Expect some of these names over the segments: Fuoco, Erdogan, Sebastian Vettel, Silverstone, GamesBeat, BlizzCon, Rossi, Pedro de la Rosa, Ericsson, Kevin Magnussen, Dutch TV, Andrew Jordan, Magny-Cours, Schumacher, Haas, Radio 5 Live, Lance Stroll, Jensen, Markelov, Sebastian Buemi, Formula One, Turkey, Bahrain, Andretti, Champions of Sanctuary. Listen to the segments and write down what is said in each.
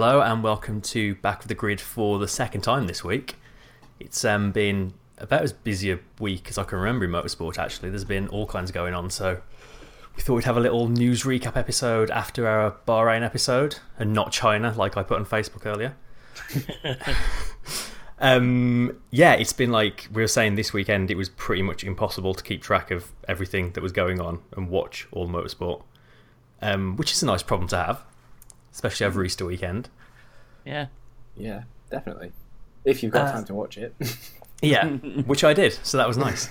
Hello and welcome to Back of the Grid for the second time this week. It's been about as busy a week as I can remember in motorsport, actually. There's been all kinds going on, so we thought we'd have a little news recap episode after our Bahrain episode, and not China, like I put on Facebook earlier. Yeah, it's been, like we were saying, this weekend it was pretty much impossible to keep track of everything that was going on and watch all motorsport, which is a nice problem to have, especially over Easter weekend. Yeah, definitely, if you've got time to watch it. Yeah, which I did, so that was nice.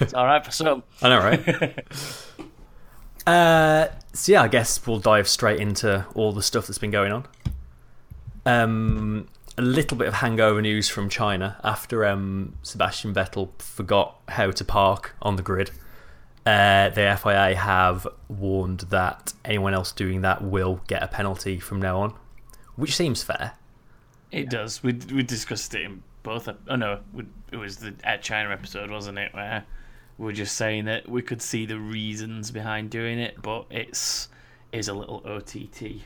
It's alright for some. I know, right? So yeah, I guess we'll dive straight into all the stuff that's been going on. A little bit of hangover news from China after Sebastian Vettel forgot how to park on the grid. The FIA have warned that anyone else doing that will get a penalty from now on, which seems fair. It does. We discussed it in both. Oh no, it was the At China episode, wasn't it? Where we were just saying that we could see the reasons behind doing it, but it's a little OTT thing.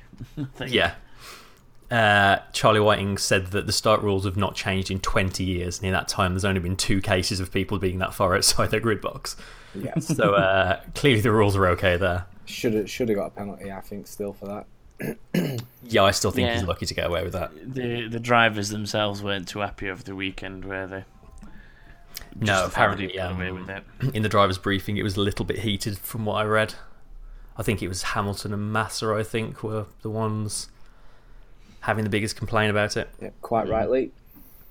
Yeah. Charlie Whiting said that the start rules have not changed in 20 years, and in that time there's only been 2 cases of people being that far outside their grid box. Yeah. So clearly the rules are okay there. Should have got a penalty, I think, still for that. Yeah, I still think he's lucky to get away with that. The drivers themselves weren't too happy over the weekend, were they? No, apparently away with it. In the drivers' briefing it was a little bit heated from what I read. I think it was Hamilton and Massa, I think, were the ones having the biggest complaint about it. Yeah, quite rightly.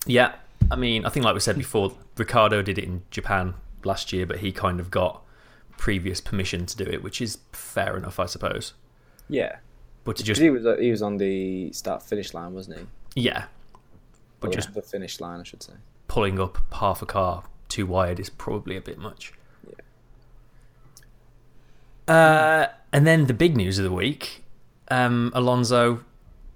Yeah, I mean, I think like we said before, Ricardo did it in Japan last year, but he kind of got previous permission to do it, which is fair enough, I suppose. Yeah. But to just... He was on the start-finish line, wasn't he? Yeah. But or just the finish line, I should say. Pulling up half a car too wide is probably a bit much. Yeah. And then the big news of the week, Alonso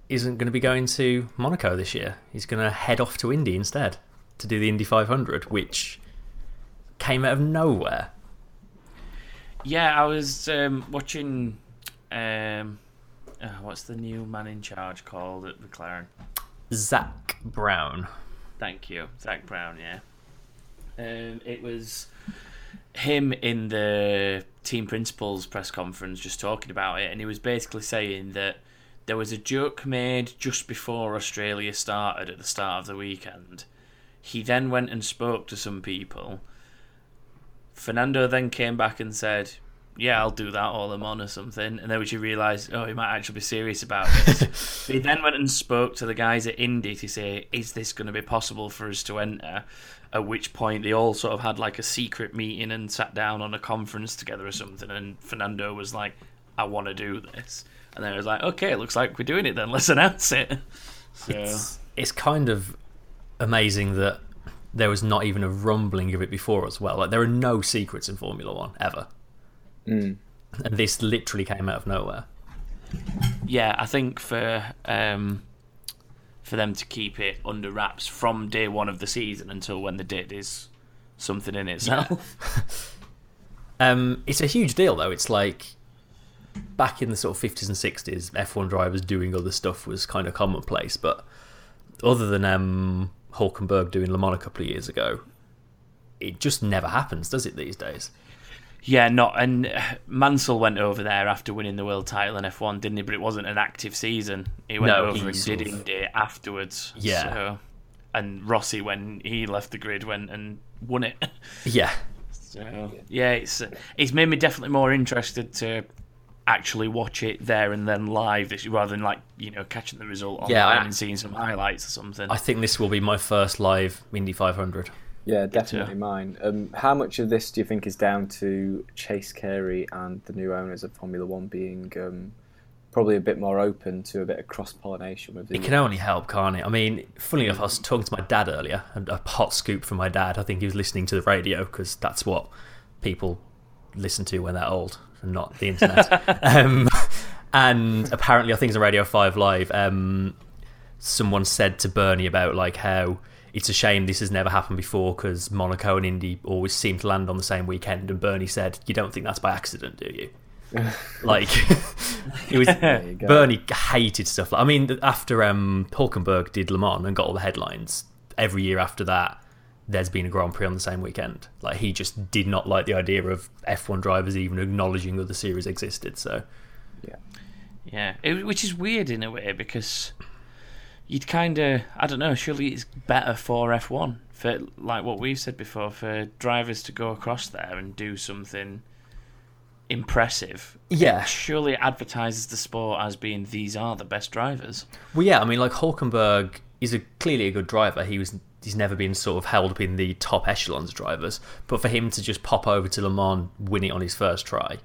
isn't going to be going to Monaco this year. He's going to head off to Indy instead to do the Indy 500, which came out of nowhere. Yeah, I was watching what's the new man in charge called at McLaren? Zach Brown. Thank you, Zach Brown. Yeah, it was him in the team principals press conference just talking about it, and he was basically saying that there was a joke made just before Australia started at the start of the weekend. He then went and spoke to some people. Fernando then came back and said, yeah, I'll do that all I'm on or something. And then when you realise, oh, he might actually be serious about this. He then went and spoke to the guys at Indy to say, is this going to be possible for us to enter? At which point they all sort of had like a secret meeting and sat down on a conference together or something. And Fernando was like, I want to do this. And then I was like, okay, it looks like we're doing it then. Let's announce it. So. It's kind of amazing that there was not even a rumbling of it before as well. Like, there are no secrets in Formula One, ever. Mm. And this literally came out of nowhere. Yeah, I think for them to keep it under wraps from day one of the season until when the date is something in itself. Yeah. It's a huge deal, though. It's like... Back in the sort of 50s and 60s, F1 drivers doing other stuff was kind of commonplace, but other than Hulkenberg doing Le Mans a couple of years ago, it just never happens, does it, these days? Yeah, not. And Mansell went over there after winning the world title in F1, didn't he? But it wasn't an active season. He went over and did it afterwards. Yeah. So, and Rossi, when he left the grid, went and won it. Yeah. So yeah, it's made me definitely more interested to actually watch it there and then live rather than catching the result online and seeing some highlights or something. I think this will be my first live Indy 500. Yeah, definitely mine. How much of this do you think is down to Chase Carey and the new owners of Formula One being probably a bit more open to a bit of cross-pollination? With it can only help, can't it? I mean, funnily enough, I was talking to my dad earlier, and a hot scoop from my dad. I think he was listening to the radio because that's what people listen to when they're old. Not the internet. And apparently, I think it's on Radio 5 Live, someone said to Bernie about how it's a shame this has never happened before because Monaco and Indy always seem to land on the same weekend, and Bernie said, you don't think that's by accident, do you? Like, it was Bernie hated stuff. Like, I mean, after Hulkenberg did Le Mans and got all the headlines, every year after that, there's been a Grand Prix on the same weekend. Like, he just did not like the idea of F1 drivers even acknowledging other series existed. So, yeah, which is weird in a way, because you'd kind of, I don't know, surely it's better for F1, for like what we've said before, for drivers to go across there and do something impressive. Yeah, it surely advertises the sport as being these are the best drivers. Well, yeah, I mean, like Hulkenberg is clearly a good driver. He's never been sort of held up in the top echelons of drivers, but for him to just pop over to Le Mans, win it on his first try,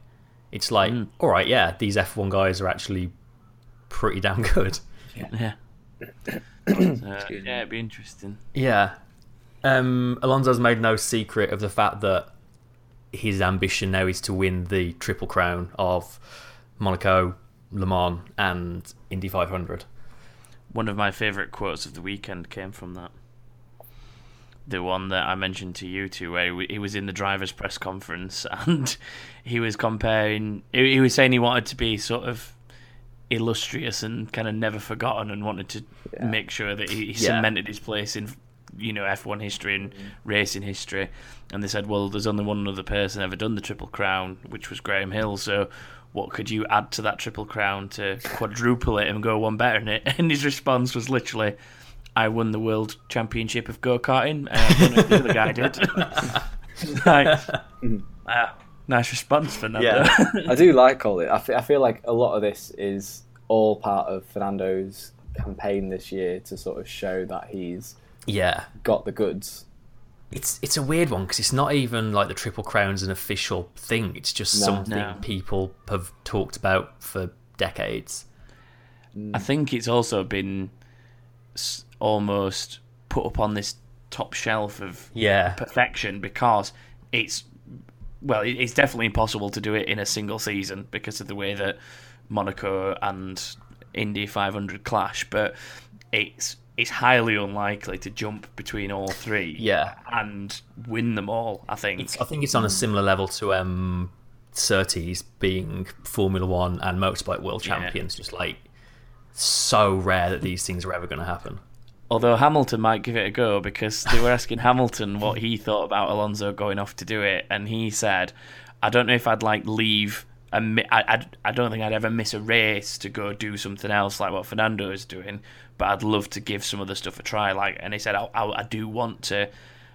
it's like, all right, yeah, these F1 guys are actually pretty damn good. Yeah. It'd be interesting. Yeah. Alonso's made no secret of the fact that his ambition now is to win the Triple Crown of Monaco, Le Mans, and Indy 500. One of my favourite quotes of the weekend came from that. The one that I mentioned to you two, where he was in the driver's press conference and he was comparing... He was saying he wanted to be sort of illustrious and kind of never forgotten, and wanted to make sure that he cemented his place in, you know, F1 history and racing history. And they said, well, there's only one other person ever done the Triple Crown, which was Graham Hill, so what could you add to that Triple Crown to quadruple it and go one better in it? And his response was literally, I won the World Championship of Go-Karting, I don't know if the other guy did. Nice response, Fernando. Yeah, I do like all it. I feel like a lot of this is all part of Fernando's campaign this year to sort of show that he's got the goods. It's a weird one, because it's not even like the Triple Crown's an official thing. It's just something people have talked about for decades. I think it's also been almost put up on this top shelf of perfection, because it's... Well, it's definitely impossible to do it in a single season because of the way that Monaco and Indy 500 clash, but it's highly unlikely to jump between all three and win them all, I think. I think it's on a similar level to Surtees being Formula One and Motorbike World Champions. Just like so rare that these things are ever going to happen. Although Hamilton might give it a go, because they were asking Hamilton what he thought about Alonso going off to do it, and he said, I don't know if I'd like leave, I don't think I'd ever miss a race to go do something else like what Fernando is doing, but I'd love to give some other stuff a try. Like, and he said, I do want to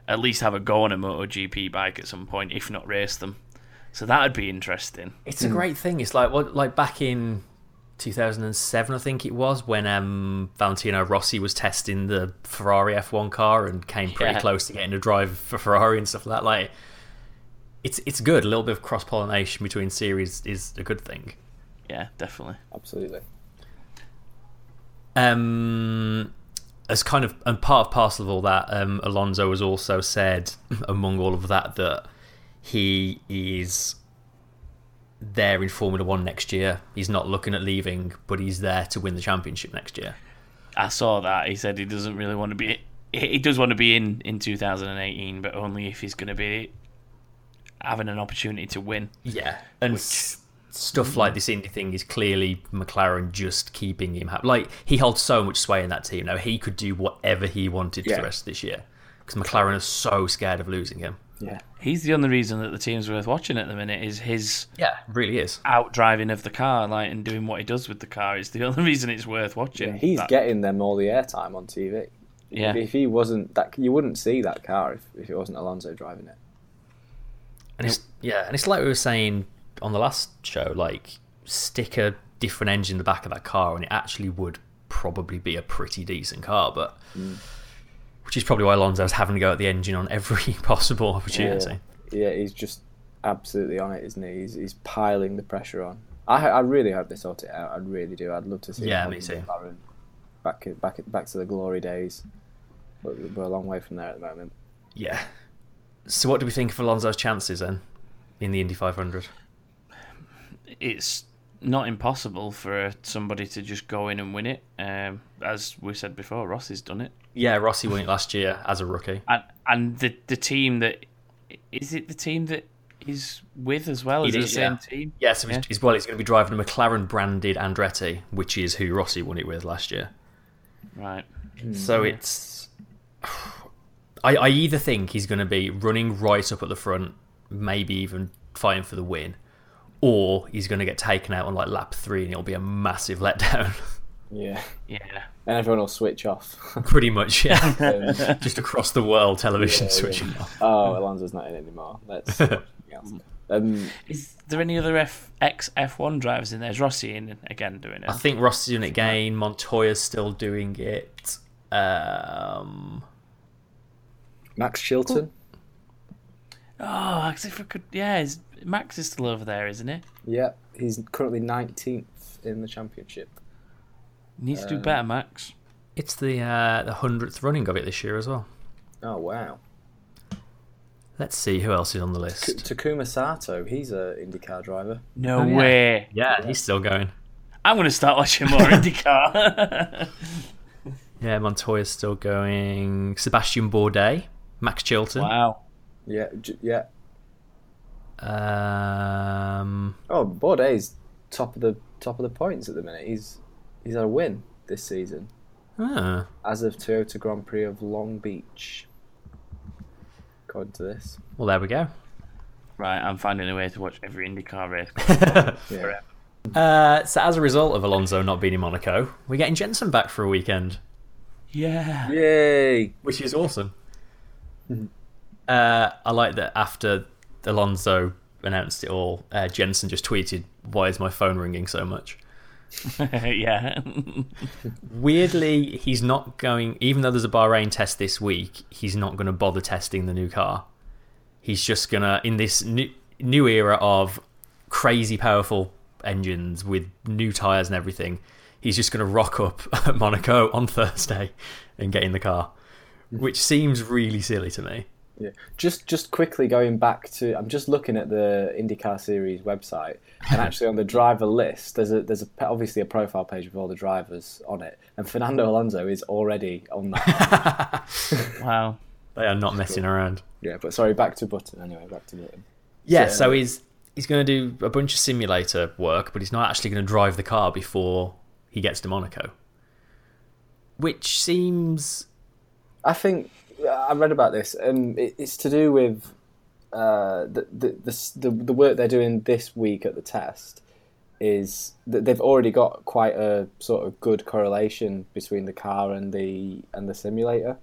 at least have a go on a MotoGP bike at some point, if not race them. So that would be interesting. It's a great thing. It's like back in 2007, I think it was, when Valentino Rossi was testing the Ferrari F1 car and came pretty close to getting a drive for Ferrari and stuff like that. Like, it's good. A little bit of cross-pollination between series is a good thing. Yeah, definitely. Absolutely. As kind of, and part of parcel of all that, Alonso has also said, among all of that he is there in Formula One next year. He's not looking at leaving, but he's there to win the championship next year. I saw that. He said he doesn't really want to be... He does want to be in 2018, but only if he's going to be having an opportunity to win. Yeah, and stuff like this Indy thing is clearly McLaren just keeping him happy. Like, he holds so much sway in that team now. He could do whatever he wanted for the rest of this year, because McLaren are so scared of losing him. Yeah, he's the only reason that the team's worth watching at the minute, is his really is out driving of the car, like, and doing what he does with the car. It's the only reason it's worth watching. Yeah, he's getting them all the airtime on TV. Yeah, if he wasn't that, you wouldn't see that car if it wasn't Alonso driving it. And it's and it's like we were saying on the last show, like, stick a different engine in the back of that car, and it actually would probably be a pretty decent car, but. Which is probably why Alonso's having to go at the engine on every possible opportunity. Yeah, he's just absolutely on it, isn't he? He's piling the pressure on. I really hope they sort it out. I really do. I'd love to see. Yeah, me too. Back to the glory days. But we're a long way from there at the moment. Yeah. So what do we think of Alonso's chances then in the Indy 500? It's not impossible for somebody to just go in and win it. As we said before, Rossi's done it. Yeah, Rossi won it last year as a rookie. And the team that... Is it the team that he's with as well. He's in the same team. Yeah, so he's going to be driving a McLaren-branded Andretti, which is who Rossi won it with last year. Right. So it's... I either think he's going to be running right up at the front, maybe even fighting for the win, or he's going to get taken out on like lap 3 and it'll be a massive letdown. Yeah. Yeah. And everyone will switch off. Pretty much, yeah. Just across the world, television switching off. Oh, Alonso's not in anymore. Let's watch something else. Is there any other ex-F1 drivers in there? Is Rossi in again doing it? I think Rossi's doing it again. Montoya's still doing it. Max Chilton. Oh, if I could, Max is still over there, isn't he? Yeah, he's currently 19th in the championship. Needs to do better, Max. It's the 100th running of it this year as well. Oh wow! Let's see who else is on the list. Takuma Sato, he's an IndyCar driver. No way! Yeah, he's still going. I'm going to start watching more IndyCar. Yeah, Montoya's still going. Sebastian Bourdais, Max Chilton. Wow. Yeah, yeah. Bourdais top of the points at the minute. He's had a win this season. Ah. As of Toyota Grand Prix of Long Beach. According to this. Well, there we go. Right, I'm finding a way to watch every IndyCar race. Forever. So as a result of Alonso not being in Monaco, we're getting Jensen back for a weekend. Yeah. Yay. Which is awesome. I like that after Alonso announced it all, Jensen just tweeted, "Why is my phone ringing so much?" Yeah. Weirdly, he's not going, even though there's a Bahrain test this week, he's not going to bother testing the new car. He's just going to, in this new era of crazy powerful engines with new tyres and everything, he's just going to rock up at Monaco on Thursday and get in the car, which seems really silly to me. Yeah, just quickly going back to, I'm just looking at the IndyCar Series website, and actually on the driver list, there's obviously a profile page with all the drivers on it, and Fernando Alonso is already on that page. Wow, they are not messing around. Yeah, but sorry, back to Button. Yeah, so he's going to do a bunch of simulator work, but he's not actually going to drive the car before he gets to Monaco, which seems, I think. I read about this, and it's to do with the work they're doing this week at the test is that they've already got quite a sort of good correlation between the car and the simulator.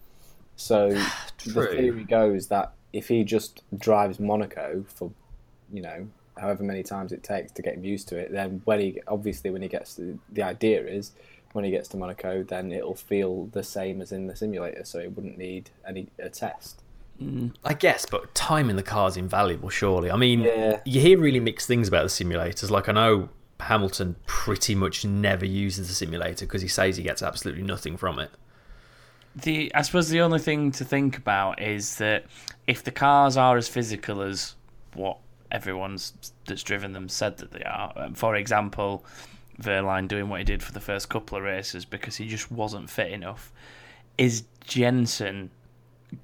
So the theory goes that if he just drives Monaco for, however many times it takes to get him used to it, then when he gets to Monaco, then it'll feel the same as in the simulator, so it wouldn't need a test. I guess, but time in the car is invaluable, surely. I mean, You hear really mixed things about the simulators. Like, I know Hamilton pretty much never uses the simulator because he says he gets absolutely nothing from it. I suppose the only thing to think about is that if the cars are as physical as what everyone's that's driven them said that they are, for example, Verline doing what he did for the first couple of races because he just wasn't fit enough. Is Jensen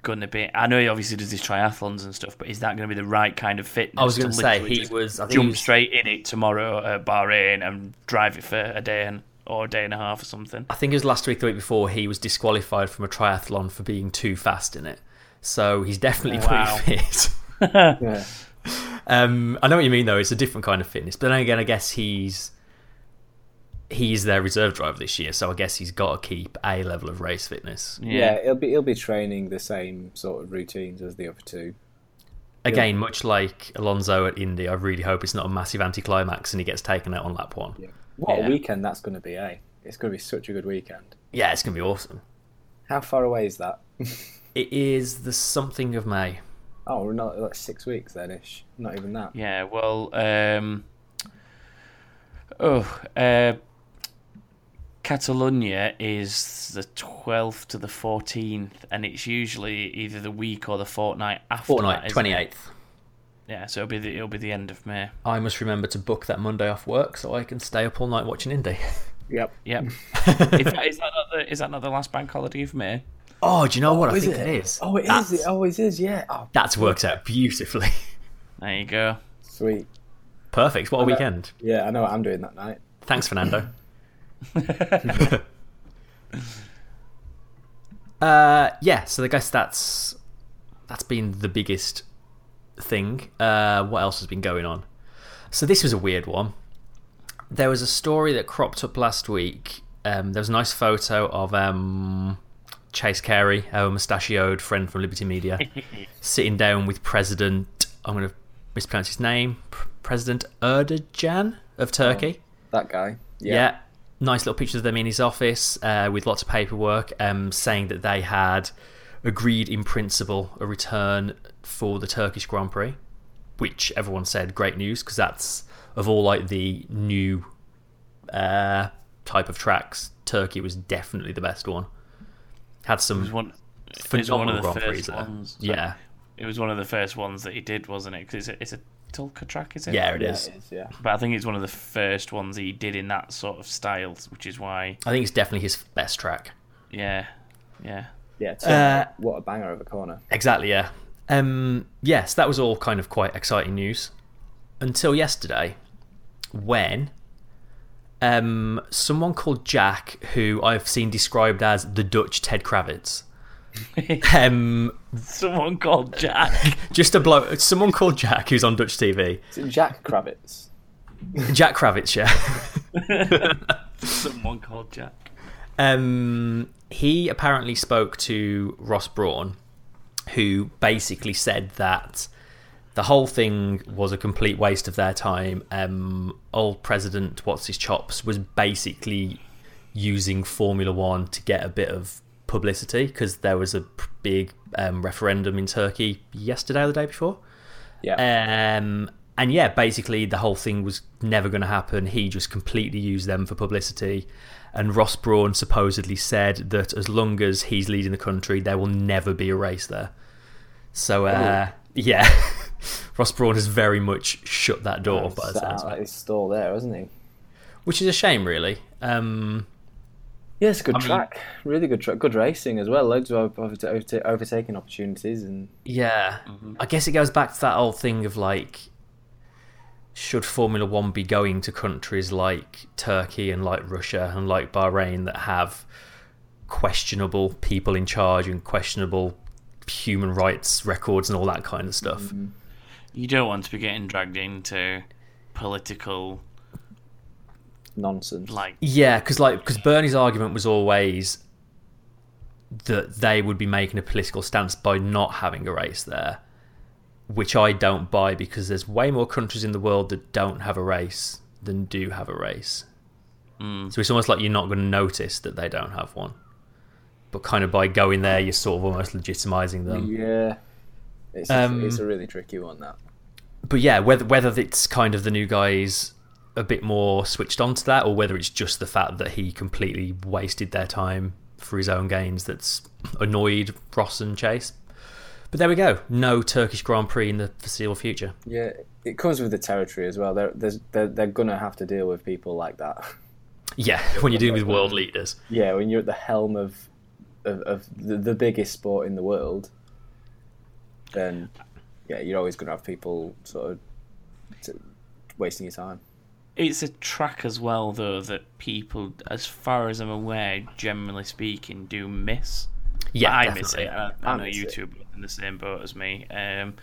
going to be... I know he obviously does his triathlons and stuff, but is that going to be the right kind of fitness? I was going to say, jump straight in it tomorrow at Bahrain and drive it for a day or a day and a half or something. I think it was last week, the week before, he was disqualified from a triathlon for being too fast in it. So he's definitely pretty fit. Yeah. I know what you mean, though. It's a different kind of fitness. But then again, I guess he's their reserve driver this year, so I guess he's got to keep a level of race fitness. Yeah, he'll be training the same sort of routines as the other two. Again, much like Alonso at Indy, I really hope it's not a massive anticlimax and he gets taken out on lap 1. Yeah. What a weekend that's going to be, eh? It's going to be such a good weekend. Yeah, it's going to be awesome. How far away is that? It is the something of May. Oh, we're not like 6 weeks then-ish. Not even that. Yeah, well, Catalonia is the 12th to the 14th, and it's usually either the week or the fortnight after. Fortnight, 28th. Yeah, so it'll be the end of May. I must remember to book that Monday off work so I can stay up all night watching Indy. Yep. Is that not the last bank holiday of May? Oh, do you know what? I think it is. Oh, it is. It always is. Yeah. Oh, that's worked out beautifully. There you go. Sweet. Perfect. What a weekend. Yeah, I know what I'm doing that night. Thanks, Fernando. Yeah, so I guess that's been the biggest thing. What else has been going on? So this was a weird one. There was a story that cropped up last week. There was a nice photo of Chase Carey, our mustachioed friend from Liberty Media, sitting down with President, I'm going to mispronounce his name, President Erdogan of Turkey. Oh, that guy. Yeah. Nice little pictures of them in his office with lots of paperwork, saying that they had agreed in principle a return for the Turkish Grand Prix, which everyone said great news, because that's, of all like the new type of tracks, Turkey was definitely the best one. Had some phenomenal Grand Prix there. Yeah. It was one of the first ones that he did, wasn't it? Because it's a Tulka track, is it? Yeah, it is. Yeah, it is, yeah. But I think it's one of the first ones he did in that sort of style, which is why... I think it's definitely his best track. Yeah, yeah. Yeah, what a banger of a corner. Exactly, yeah. Yes, that was all kind of quite exciting news. Until yesterday, when someone called Jack, who I've seen described as the Dutch Ted Kravitz... someone called Jack. Just a bloke. Someone called Jack who's on Dutch TV. Is it Jack Kravitz? Jack Kravitz, yeah. Someone called Jack. He apparently spoke to Ross Brawn, who basically said that the whole thing was a complete waste of their time. Old President What's-His-Chops was basically using Formula One to get a bit of publicity, because there was a big referendum in Turkey yesterday or the day before. Yeah. And yeah, basically the whole thing was never going to happen. He just completely used them for publicity. And Ross Brawn supposedly said that as long as he's leading the country, there will never be a race there. So yeah, Ross Brawn has very much shut that door. He's still there, isn't he? Which is a shame, really. Yeah, it's a good track. Really good track. Good racing as well. Loads of overtaking opportunities. And yeah. Mm-hmm. I guess it goes back to that old thing of, like, should Formula One be going to countries like Turkey and like Russia and like Bahrain that have questionable people in charge and questionable human rights records and all that kind of stuff? Mm-hmm. You don't want to be getting dragged into political... nonsense. Because Bernie's argument was always that they would be making a political stance by not having a race there, which I don't buy, because there's way more countries in the world that don't have a race than do have a race. So it's almost like you're not going to notice that they don't have one, but kind of by going there you're sort of almost legitimizing them. Yeah, it's a really tricky one, that. But yeah, whether it's kind of the new guys a bit more switched on to that, or whether it's just the fact that he completely wasted their time for his own gains that's annoyed Ross and Chase. But there we go. No Turkish Grand Prix in the foreseeable future. Yeah, it comes with the territory as well. They're gonna have to deal with people like that. Yeah, when you're dealing with world leaders. Yeah, when you're at the helm of the biggest sport in the world, then yeah, you're always gonna have people sort of wasting your time. It's a track as well, though, that people, as far as I'm aware, generally speaking, do miss. Yeah, I miss it. I know you two are in the same boat as me. And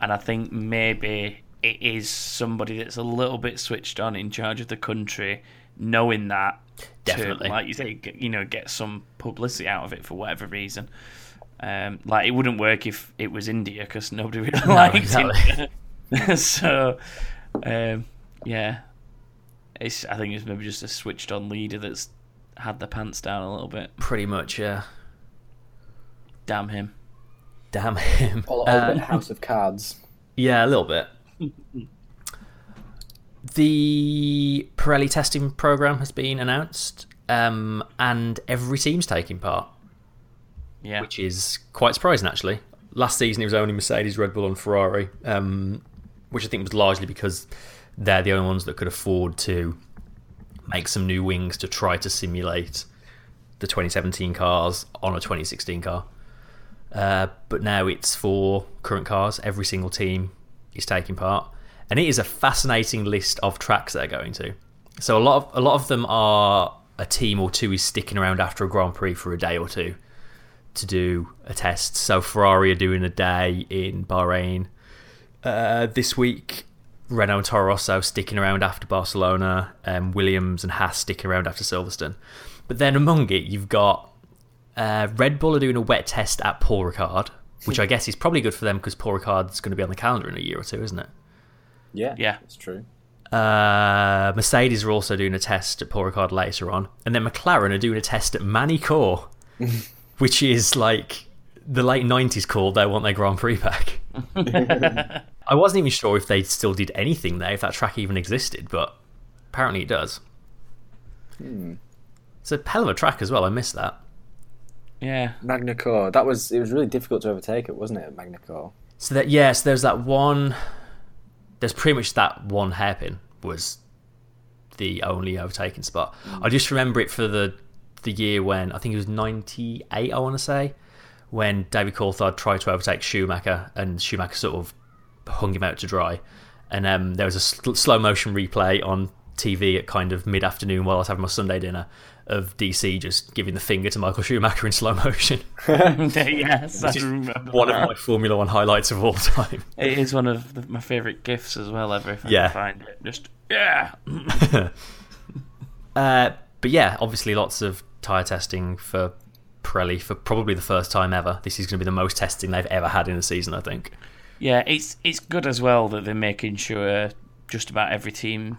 I think maybe it is somebody that's a little bit switched on in charge of the country, knowing that. Definitely. To, like you say, get some publicity out of it for whatever reason. Like, it wouldn't work if it was India, because nobody really liked exactly. India. So, yeah. I think it's maybe just a switched-on leader that's had their pants down a little bit. Pretty much, yeah. Damn him. Damn him. A bit House of Cards. Yeah, a little bit. The Pirelli testing programme has been announced, and every team's taking part. Yeah. Which is quite surprising, actually. Last season, it was only Mercedes, Red Bull and Ferrari, which I think was largely because... they're the only ones that could afford to make some new wings to try to simulate the 2017 cars on a 2016 car. But now it's for current cars. Every single team is taking part, and it is a fascinating list of tracks they're going to. So a lot of them are a team or two is sticking around after a Grand Prix for a day or two to do a test. So Ferrari are doing a day in Bahrain. This week, Renault and Toro Rosso sticking around after Barcelona, Williams and Haas sticking around after Silverstone. But then among it, you've got Red Bull are doing a wet test at Paul Ricard, which I guess is probably good for them because Paul Ricard's going to be on the calendar in a year or two, isn't it? Yeah, that's true. Mercedes are also doing a test at Paul Ricard later on, and then McLaren are doing a test at Magny-Cours, which is like the late 90s call. They want their Grand Prix back. I wasn't even sure if they still did anything there, if that track even existed, but apparently it does. It's a hell of a track as well. I missed that. Yeah, Magny-Cours. It was really difficult to overtake it, wasn't it, at Magny-Cours? So that so there's that one. There's pretty much that one hairpin was the only overtaking spot. I just remember it for the year when, I think it was 98, I want to say, when David Coulthard tried to overtake Schumacher and Schumacher sort of hung him out to dry. And there was a slow motion replay on TV at kind of mid-afternoon while I was having my Sunday dinner of DC just giving the finger to Michael Schumacher in slow motion. Yes, I remember one of my Formula One highlights of all time. It is one of my favourite GIFs as well ever, if I can find it. But yeah, obviously lots of tyre testing for Pirelli for probably the first time ever. This is going to be the most testing they've ever had in a season, I think. Yeah, it's good as well that they're making sure just about every team...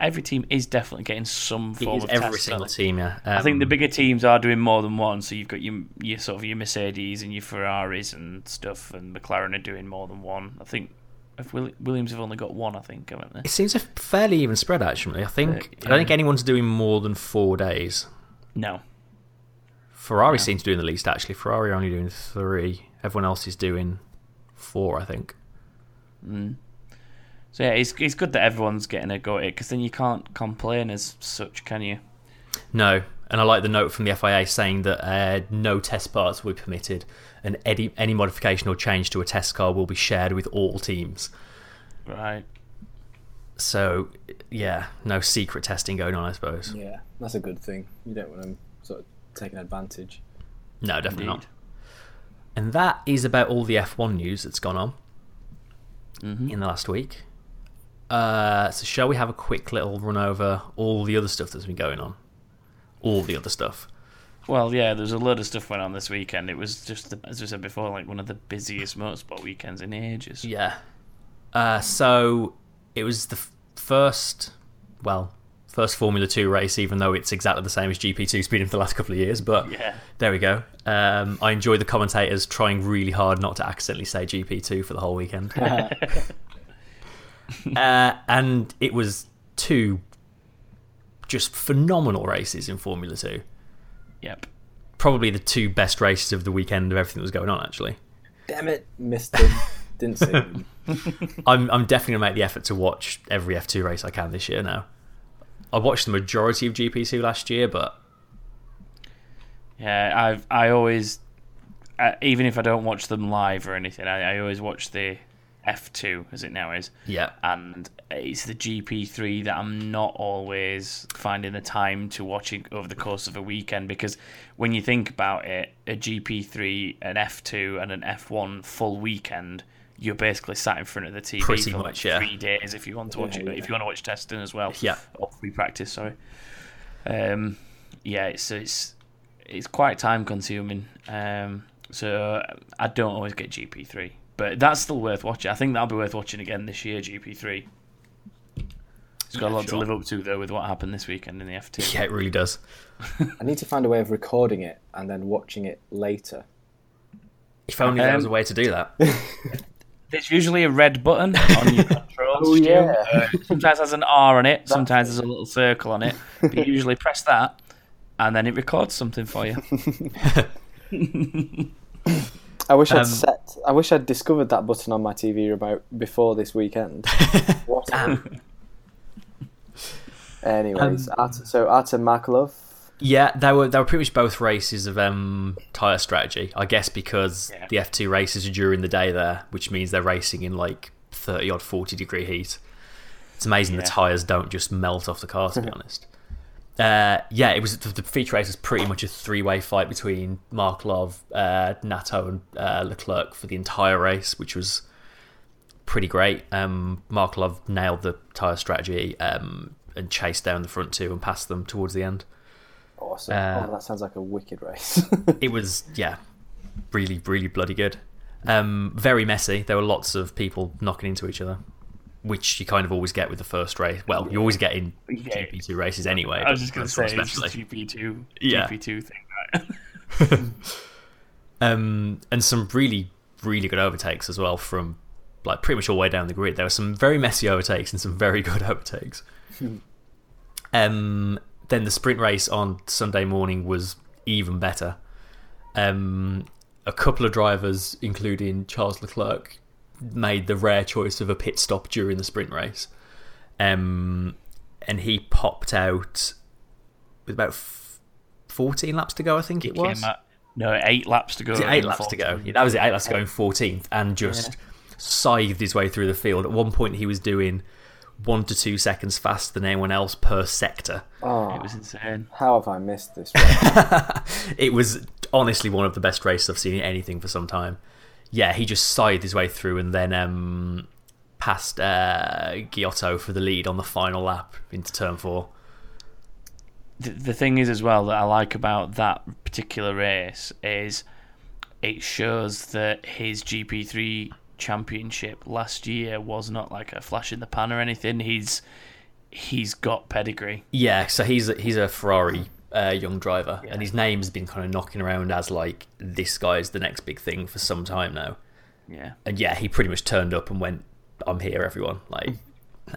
Every team is definitely getting some form of test. Every single team, yeah. I think the bigger teams are doing more than one. So you've got your sort of your Mercedes and your Ferraris and stuff, and McLaren are doing more than one. I think Williams have only got one. I think, haven't they? It seems a fairly even spread, actually. I think I don't think anyone's doing more than 4 days. No. Ferrari seems to do the least. Actually, Ferrari are only doing 3. Everyone else is doing 4. I think. So yeah, it's good that everyone's getting a go at it, because then you can't complain as such, can you? No, and I like the note from the FIA saying that no test parts will be permitted, and any modification or change to a test car will be shared with all teams. Right. So, yeah, no secret testing going on, I suppose. Yeah, that's a good thing. You don't want them sort of taking advantage. No, definitely not. And that is about all the F1 news that's gone on in the last week. So shall we have a quick little run over all the other stuff that's been going on? All the other stuff. Well, yeah, there's a load of stuff went on this weekend. It was just, as we said before, like one of the busiest motorsport weekends in ages. Yeah. So it was the first Formula 2 race, even though it's exactly the same as GP2 speeding for the last couple of years. But yeah, there we go. I enjoyed the commentators trying really hard not to accidentally say GP2 for the whole weekend. And it was 2 just phenomenal races in Formula 2. Yep. Probably the 2 best races of the weekend of everything that was going on, actually. Damn it, missed them. Didn't see them. I'm definitely going to make the effort to watch every F2 race I can this year now. I watched the majority of GP2 last year, but... Yeah, I always... even if I don't watch them live or anything, I always watch the... F2 as it now is, yeah, and it's the GP3 that I'm not always finding the time to watching over the course of a weekend, because when you think about it, a GP3, an F2 and an F1 full weekend, you're basically sat in front of the TV pretty for much, like 3 days if you want to watch it, if you want to watch testing as well, or free practice, sorry. It's quite time consuming, so I don't always get GP3. But that's still worth watching. I think that'll be worth watching again this year, GP3. It's got a lot to live up to, though, with what happened this weekend in the F2. Yeah, it really does. I need to find a way of recording it and then watching it later. If only there was a way to do that. There's usually a red button on your controls. Sometimes has an R on it. Sometimes there's a little circle on it. But you usually press that, and then it records something for you. I wish I'd discovered that button on my TV remote before this weekend. What? Anyways, Artem Markelov. Yeah, they were pretty much both races of tyre strategy. I guess because the F2 races are during the day there, which means they're racing in like 30-odd, 40-degree heat. It's amazing the tyres don't just melt off the car, to be honest. Yeah, it was the feature race was pretty much a three-way fight between Markelov, Nato and Leclerc for the entire race, which was pretty great. Markelov nailed the tyre strategy and chased down the front two and passed them towards the end. Awesome. Oh, that sounds like a wicked race. It was, yeah, really, really bloody good. Very messy. There were lots of people knocking into each other, which you kind of always get with the first race. Well, you always get in GP2 races anyway. I was just going to say, it's GP2 thing, right? And some really, really good overtakes as well from like pretty much all the way down the grid. There were some very messy overtakes and some very good overtakes. Then the sprint race on Sunday morning was even better. A couple of drivers, including Charles Leclerc, made the rare choice of a pit stop during the sprint race. And he popped out with about 14 laps to go, I think it was. No, 8 laps to go. Was it 8 laps 14? To go? Yeah, that was it, 8 laps to go in 14th, and just scythed his way through the field. At one point, he was doing 1 to 2 seconds faster than anyone else per sector. Oh, it was insane. How have I missed this race? It was honestly one of the best races I've seen in anything for some time. Yeah, he just scythed his way through and then passed Giotto for the lead on the final lap into turn 4. The thing is as well that I like about that particular race is it shows that his GP3 championship last year was not like a flash in the pan or anything. He's got pedigree. Yeah, so he's a Ferrari young driver, and his name has been kind of knocking around as like this guy's the next big thing for some time now. Yeah, and yeah, he pretty much turned up and went, "I'm here, everyone!" Like,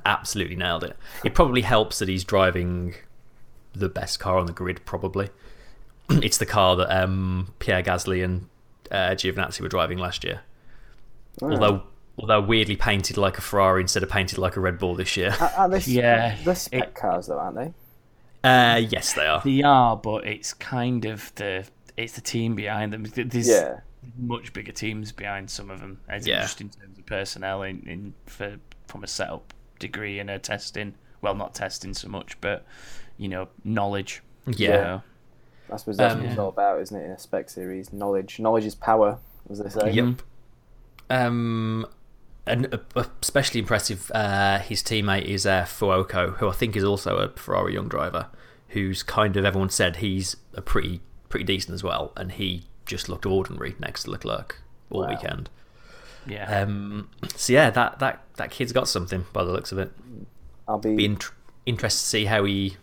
absolutely nailed it. It probably helps that he's driving the best car on the grid. Probably, it's the car that Pierre Gasly and Giovinazzi were driving last year. Wow. Although weirdly painted like a Ferrari instead of painted like a Red Bull this year. They're spec cars though, aren't they? Yes, they are. They are, but it's kind of the team behind them. There's much bigger teams behind some of them. Just in terms of personnel, from a setup degree and a testing. Well, not testing so much, but knowledge. Yeah, I suppose that's what it's all about, isn't it? In a spec series, knowledge is power, as they say. Yep. And especially impressive, his teammate is Fuoco, who I think is also a Ferrari young driver, who's kind of, everyone said he's a pretty decent as well, and he just looked ordinary next to Leclerc all weekend. Yeah. So yeah, that kid's got something by the looks of it. I'll be interested to see how he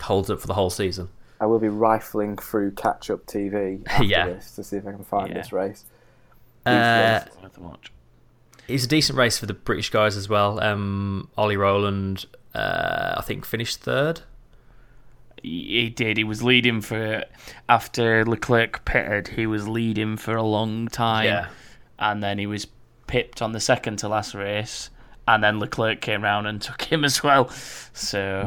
holds up for the whole season. I will be rifling through catch-up TV after this to see if I can find this race. It's a decent race for the British guys as well. Ollie Rowland, I think, finished third. He did. He was leading for, after Leclerc pitted, he was leading for a long time. Yeah. And then he was pipped on the second to last race. And then Leclerc came round and took him as well. So,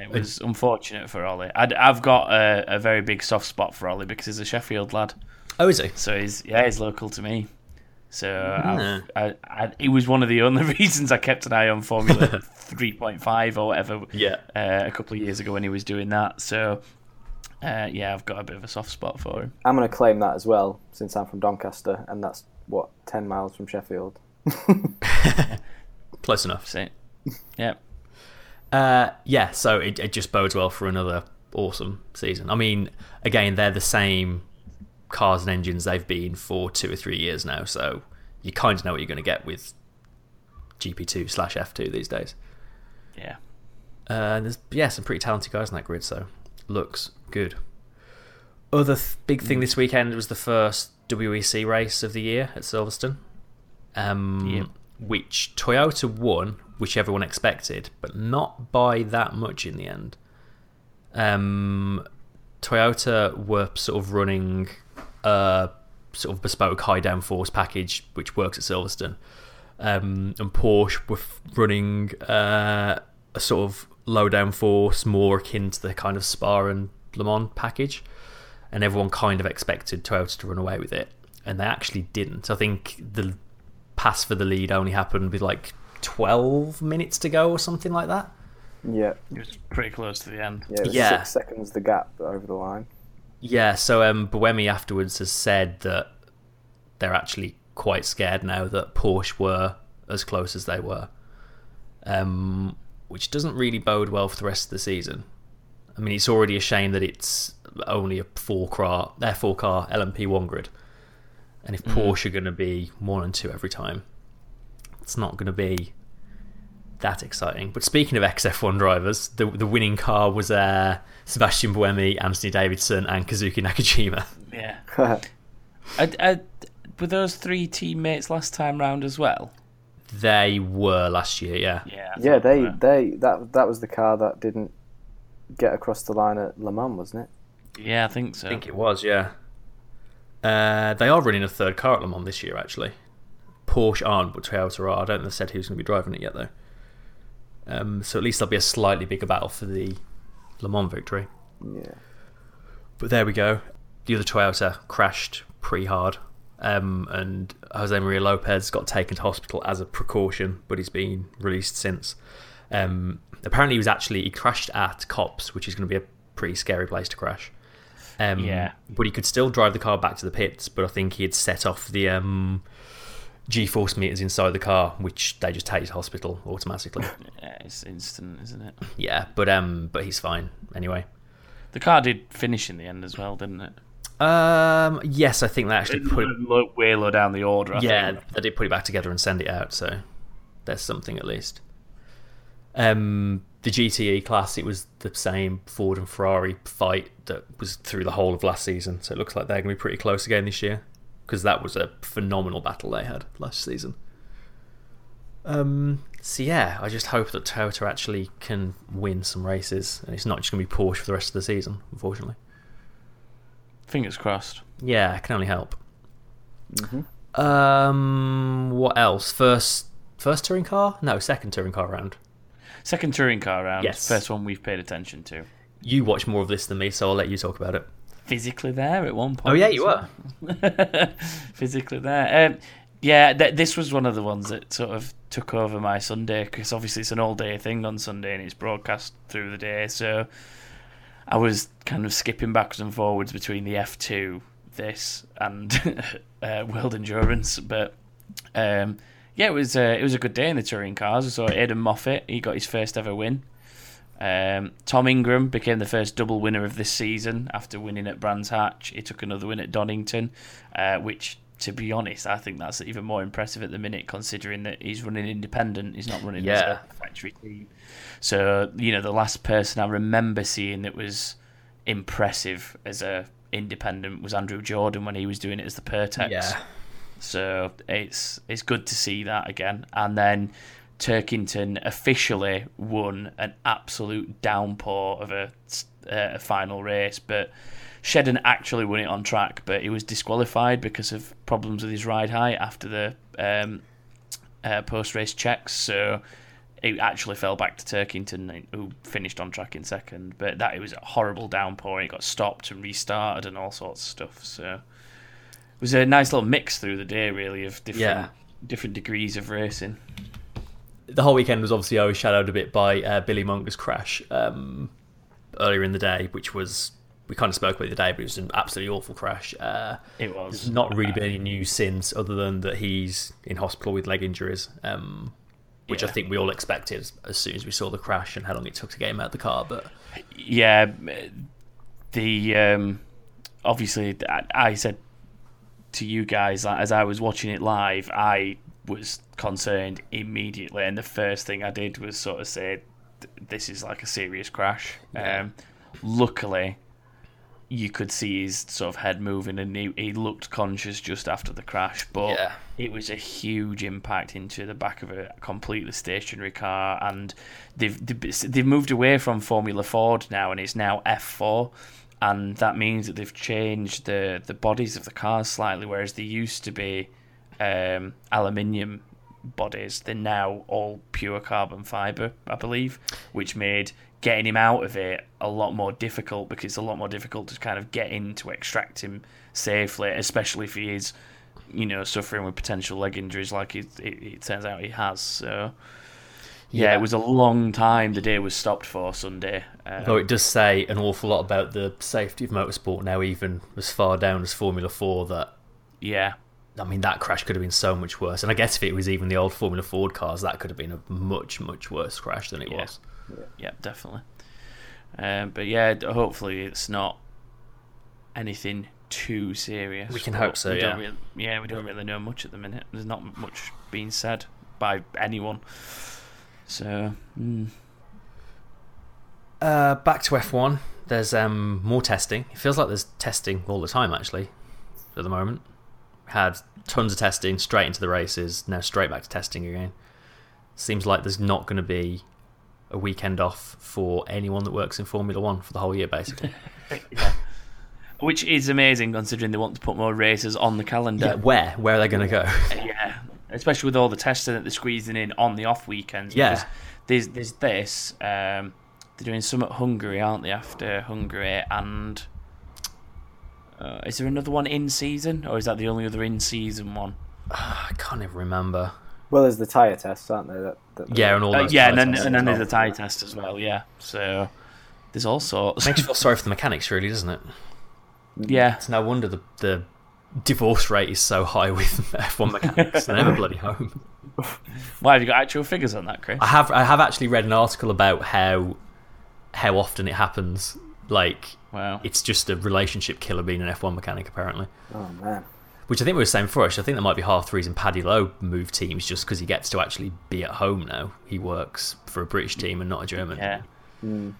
it was unfortunate for Ollie. I've got a very big soft spot for Ollie because he's a Sheffield lad. Oh, is he? So he's local to me. So it was one of the only reasons I kept an eye on Formula 3.5 or whatever. Yeah. A couple of years ago when he was doing that. So I've got a bit of a soft spot for him. I'm going to claim that as well, since I'm from Doncaster, and that's 10 miles from Sheffield. Close enough. See. Yeah. So it just bodes well for another awesome season. I mean, again, they're the same cars and engines they've been for 2 or 3 years now, so you kind of know what you're going to get with GP2/F2 these days. Yeah. There's some pretty talented guys on that grid, so looks good. Other big thing this weekend was the first WEC race of the year at Silverstone, which Toyota won, which everyone expected, but not by that much in the end. Toyota were sort of running a sort of bespoke high downforce package which works at Silverstone, and Porsche were running a sort of low downforce more akin to the kind of Spa and Le Mans package, and everyone kind of expected Toyota to run away with it, and they actually didn't. I think the pass for the lead only happened with like 12 minutes to go or something like that. Yeah. It was pretty close to the end. Yeah, it was 6 seconds the gap over the line. Yeah, so Buemi afterwards has said that they're actually quite scared now that Porsche were as close as they were, which doesn't really bode well for the rest of the season. I mean, it's already a shame that it's only a four-car LMP1 grid. And if Porsche are going to be 1 and 2 every time, it's not going to be that exciting. But speaking of XF1 drivers, the winning car was Sebastian Buemi, Anthony Davidson, and Kazuki Nakajima. Yeah. Were those three teammates last time round as well? They were last year, yeah. Yeah, that was the car that didn't get across the line at Le Mans, wasn't it? Yeah, I think so. I think it was, yeah. They are running a third car at Le Mans this year, actually. Porsche aren't, but Toyota are. I don't think they've said who's going to be driving it yet, though. So at least there'll be a slightly bigger battle for the Le Mans victory. Yeah. But there we go. The other Toyota crashed pretty hard, and Jose Maria Lopez got taken to hospital as a precaution, but he's been released since. Apparently, he crashed at Copse, which is going to be a pretty scary place to crash. But he could still drive the car back to the pits, but I think he had set off the G-force meters inside the car, which they just take to hospital automatically. Yeah, it's instant, isn't it? Yeah, but he's fine anyway. The car did finish in the end as well, didn't it? Yes, I think they actually put it way low down the order. I think they did put it back together and send it out, so there's something at least. The GTE class, it was the same Ford and Ferrari fight that was through the whole of last season, so it looks like they're going to be pretty close again this year, because that was a phenomenal battle they had last season. So yeah, I just hope that Toyota actually can win some races, and it's not just going to be Porsche for the rest of the season, unfortunately. Fingers crossed. Yeah, it can only help. Mm-hmm. What else? First touring car? No, second touring car round. Second touring car round. Yes. First one we've paid attention to. You watch more of this than me, so I'll let you talk about it. Physically there at one point. Oh, yeah, you were. Physically there. This was one of the ones that sort of took over my Sunday, because obviously it's an all-day thing on Sunday and it's broadcast through the day, so I was kind of skipping backwards and forwards between the F2, this, and World Endurance, but... yeah, it was a good day in the touring cars. We saw Aidan Moffat. He got his first ever win. Tom Ingram became the first double winner of this season after winning at Brands Hatch. He took another win at Donington, which, to be honest, I think that's even more impressive at the minute, considering that he's running independent. He's not running as a factory team. So, you know, the last person I remember seeing that was impressive as a independent was Andrew Jordan when he was doing it as the Pertex. Yeah. So it's good to see that again. And then Turkington officially won an absolute downpour of a final race, but Shedden actually won it on track, but he was disqualified because of problems with his ride height after the post-race checks, so it actually fell back to Turkington, who finished on track in second. But it was a horrible downpour. It got stopped and restarted and all sorts of stuff, so... It was a nice little mix through the day, really, of different degrees of racing. The whole weekend was obviously overshadowed a bit by Billy Munger's crash earlier in the day, which was, we kind of spoke about it the day, but it was an absolutely awful crash. It was. There's not really been any news since, other than that he's in hospital with leg injuries, which I think we all expected as soon as we saw the crash and how long it took to get him out of the car. But yeah, obviously, I said to you guys, as I was watching it live, I was concerned immediately, and the first thing I did was sort of say, this is like a serious crash. Luckily, you could see his sort of head moving, and he looked conscious just after the crash, but it was a huge impact into the back of a completely stationary car. And they've moved away from Formula Ford now, and it's now F4. And that means that they've changed the bodies of the cars slightly, whereas they used to be aluminium bodies. They're now all pure carbon fibre, I believe, which made getting him out of it a lot more difficult, because it's a lot more difficult to kind of get in to extract him safely, especially if he is you know, suffering with potential leg injuries like it turns out he has. So, yeah, it was a long time the day was stopped for Sunday. Though it does say an awful lot about the safety of motorsport now, even as far down as Formula 4, that... Yeah. I mean, that crash could have been so much worse. And I guess if it was even the old Formula Ford cars, that could have been a much, much worse crash than it was. Yeah, definitely. But yeah, hopefully it's not anything too serious. We can hope so, yeah. We don't really know much at the minute. There's not much being said by anyone. So, back to F1. There's more testing. It feels like there's testing all the time, actually, at the moment. Had tons of testing, straight into the races, now straight back to testing again. Seems like there's not going to be a weekend off for anyone that works in Formula One for the whole year, basically. Yeah. Which is amazing, considering they want to put more races on the calendar. Yeah, where are they going to go? Yeah, especially with all the testing that they're squeezing in on the off weekends. Yeah, there's this. They're doing some at Hungary, aren't they? After Hungary and. Is there another one in season, or is that the only other in season one? I can't even remember. Well, there's the tyre tests, aren't there? Yeah, and all that. Yeah, and then there's the tyre test as well. Yeah, so there's all sorts. Makes you feel sorry for the mechanics, really, doesn't it? Yeah, it's no wonder the divorce rate is so high with F1 mechanics. They're never bloody home. Why, have you got actual figures on that, Chris? I have actually read an article about how often it happens. Like, wow. It's just a relationship killer being an F1 mechanic, apparently. Oh, man. Which I think we were saying before. I think that might be half the reason Paddy Lowe moved teams, just because he gets to actually be at home now. He works for a British team and not a German. Yeah. Mm.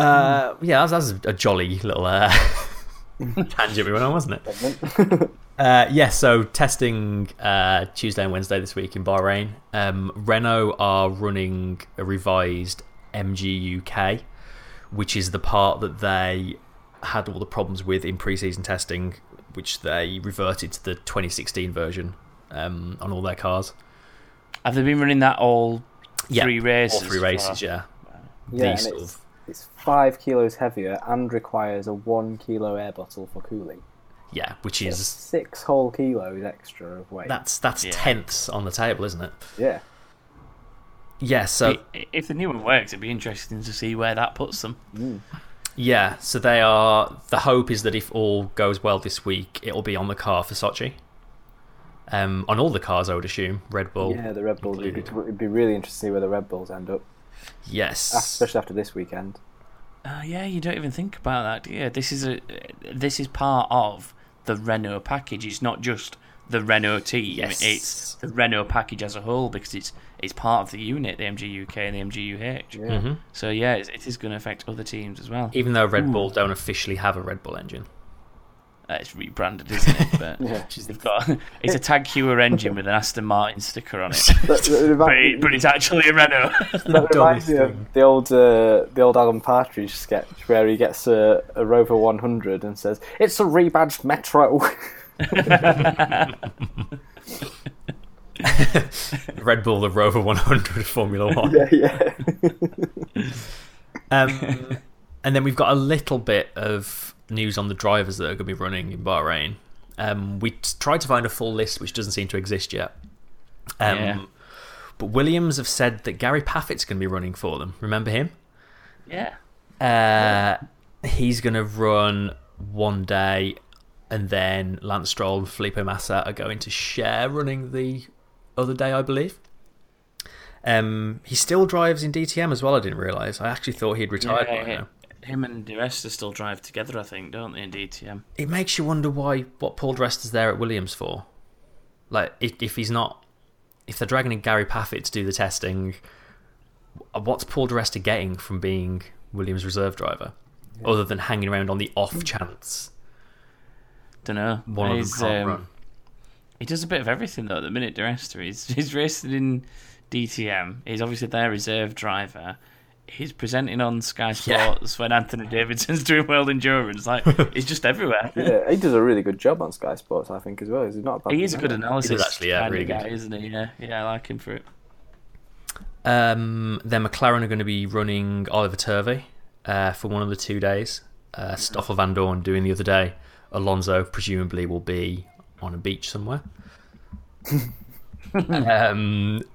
Yeah, that was a jolly little tangent we went on, wasn't it? Yeah, so testing Tuesday and Wednesday this week in Bahrain. Renault are running a revised MG UK, which is the part that they had all the problems with in pre-season testing, which they reverted to the 2016 version on all their cars. Have they been running that all three races? All three races, yeah. It's 5 kilos heavier and requires a 1 kilo air bottle for cooling. Yeah, which is 6 whole kilos extra of weight. That's tenths on the table, isn't it? Yeah. Yeah, so if the new one works, it'd be interesting to see where that puts them. Mm. Yeah, so they are. The hope is that if all goes well this week, it'll be on the car for Sochi. On all the cars, I would assume Red Bull. Yeah, the Red Bull. It'd be really interesting to see where the Red Bulls end up. Yes, especially after this weekend. Yeah, you don't even think about that, do you? This is part of the Renault package. It's not just the Renault team. Yes. It's the Renault package as a whole, because it's part of the unit, the MG UK and the MG UH. Yeah. Mm-hmm. So yeah, it is going to affect other teams as well. Even though Red Bull don't officially have a Red Bull engine, it's rebranded, isn't it? But it's a Tag Heuer engine with an Aston Martin sticker on it. But it's actually a Renault. That reminds me of the old Alan Partridge sketch where he gets a Rover 100 and says it's a rebadged Metro. Red Bull, the Rover 100, Formula One. Yeah. And then we've got a little bit of news on the drivers that are going to be running in Bahrain. We tried to find a full list, which doesn't seem to exist yet. But Williams have said that Gary Paffett's going to be running for them. Remember him? Yeah. He's going to run one day, and then Lance Stroll and Felipe Massa are going to share running the other day, I believe. He still drives in DTM as well, I didn't realise. I actually thought he'd retired by now. Him and De Resta still drive together, I think, don't they, in DTM? It makes you wonder what Paul De Resta's there at Williams for. Like, if he's not... If they're dragging in Gary Paffett to do the testing, what's Paul De Resta getting from being Williams' reserve driver? Yeah. Other than hanging around on the off chance. Don't know. One of them can't run. He does a bit of everything, though, at the minute, De Resta. He's racing in DTM. He's obviously their reserve driver. He's presenting on Sky Sports when Anthony Davidson's doing World Endurance. Like, he's just everywhere. Yeah, he does a really good job on Sky Sports, I think, as well. He's not a bad He is a good analysis. He's actually really good guy, isn't he? Yeah, I like him for it. Then McLaren are going to be running Oliver Turvey for one of the 2 days. Stoffel van Dorn doing the other day. Alonso presumably will be on a beach somewhere.